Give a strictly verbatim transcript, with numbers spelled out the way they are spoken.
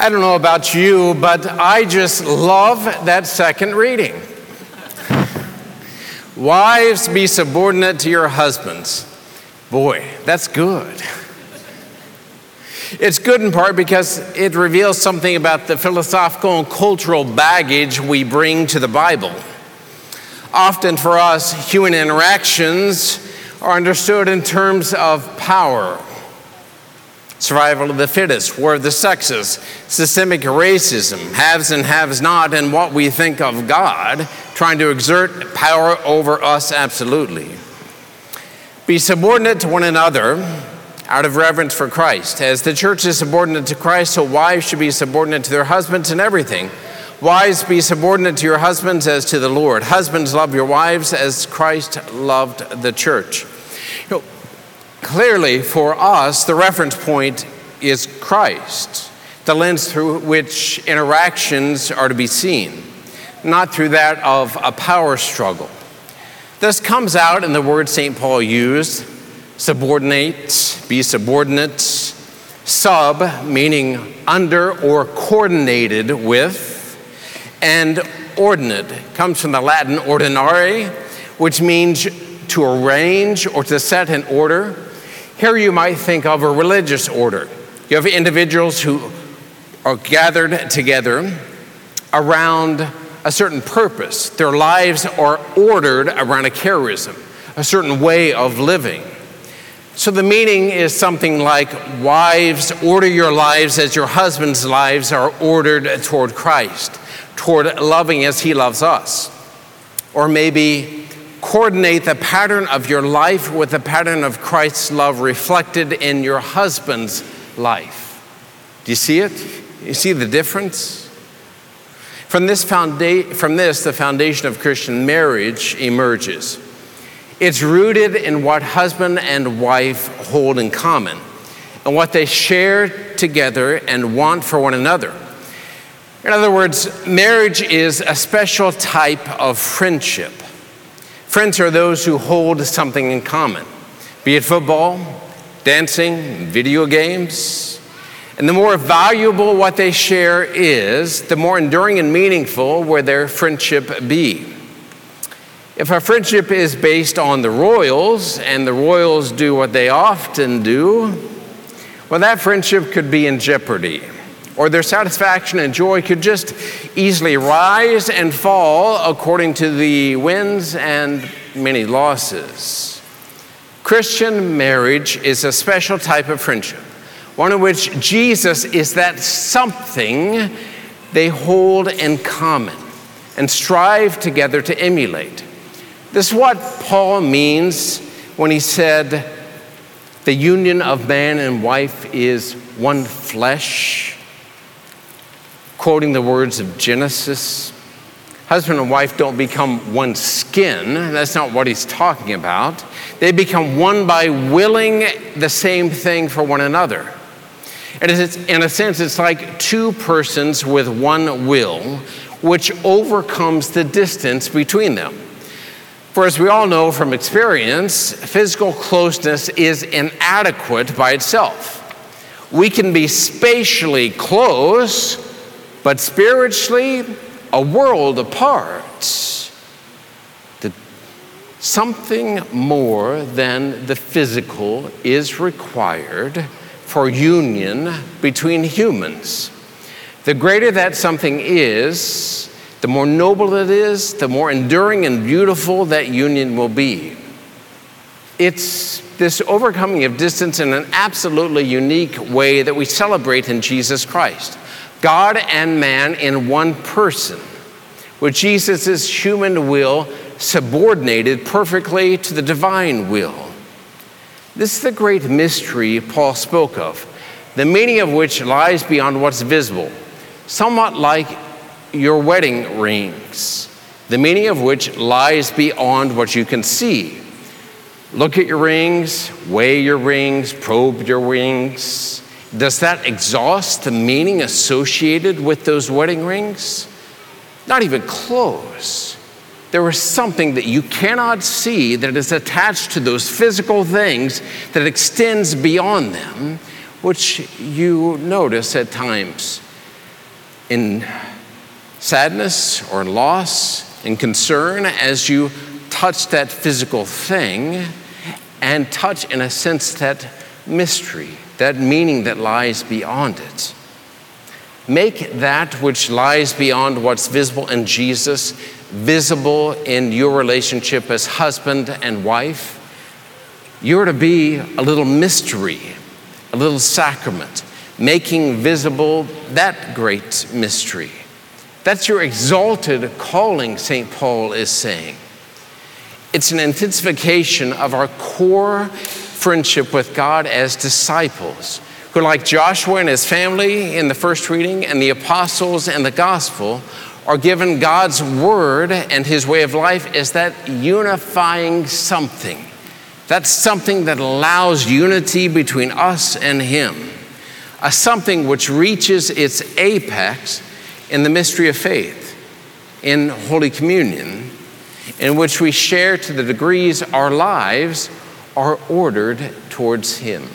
I don't know about you, but I just love that second reading. Wives, be subordinate to your husbands. Boy, that's good. It's good in part because it reveals something about the philosophical and cultural baggage we bring to the Bible. Often for us, human interactions are understood in terms of power, survival of the fittest, war of the sexes, systemic racism, haves and haves not, and what we think of God trying to exert power over us absolutely. Be subordinate to one another out of reverence for Christ. As the church is subordinate to Christ, so wives should be subordinate to their husbands in everything. Wives, be subordinate to your husbands as to the Lord. Husbands, love your wives as Christ loved the church. You know, clearly, for us, the reference point is Christ, the lens through which interactions are to be seen, not through that of a power struggle. This comes out in the word Saint Paul used, subordinate, be subordinate, sub, meaning under or coordinated with, and ordinate, comes from the Latin ordinare, which means to arrange or to set in order. Here you might think of a religious order. You have individuals who are gathered together around a certain purpose. Their lives are ordered around a charism, a certain way of living. So the meaning is something like, wives, order your lives as your husbands' lives are ordered toward Christ, toward loving as he loves us. Or maybe coordinate the pattern of your life with the pattern of Christ's love reflected in your husband's life. Do you see it? You see the difference? From this, founda- from this, the foundation of Christian marriage emerges. It's rooted in what husband and wife hold in common and what they share together and want for one another. In other words, marriage is a special type of friendship. Friends are those who hold something in common, be it football, dancing, video games. And the more valuable what they share is, the more enduring and meaningful will their friendship be. If a friendship is based on the royals, and the royals do what they often do, well, that friendship could be in jeopardy. Or their satisfaction and joy could just easily rise and fall according to the wins and many losses. Christian marriage is a special type of friendship, one in which Jesus is that something they hold in common and strive together to emulate. This is what Paul means when he said, the union of man and wife is one flesh. Quoting the words of Genesis, husband and wife don't become one skin. That's not what he's talking about. They become one by willing the same thing for one another. And it's, in a sense, it's like two persons with one will, which overcomes the distance between them. For as we all know from experience, physical closeness is inadequate by itself. We can be spatially close, but spiritually, a world apart. The, something more than the physical is required for union between humans. The greater that something is, the more noble it is, the more enduring and beautiful that union will be. It's this overcoming of distance in an absolutely unique way that we celebrate in Jesus Christ. God and man in one person, with Jesus' human will subordinated perfectly to the divine will. This is the great mystery Paul spoke of, the meaning of which lies beyond what's visible, somewhat like your wedding rings, the meaning of which lies beyond what you can see. Look at your rings, weigh your rings, probe your rings. Does that exhaust the meaning associated with those wedding rings? Not even close. There is something that you cannot see that is attached to those physical things that extends beyond them, which you notice at times in sadness or loss, in concern, as you touch that physical thing and touch, in a sense, that mystery, that meaning that lies beyond it. Make that which lies beyond what's visible in Jesus visible in your relationship as husband and wife. You're to be a little mystery, a little sacrament, making visible that great mystery. That's your exalted calling, Saint Paul is saying. It's an intensification of our core friendship with God as disciples, who, like Joshua and his family in the first reading and the apostles and the gospel, are given God's word and his way of life as that unifying something. That's something that allows unity between us and him, a something which reaches its apex in the mystery of faith, in Holy Communion, in which we share to the degrees our lives are ordered towards him.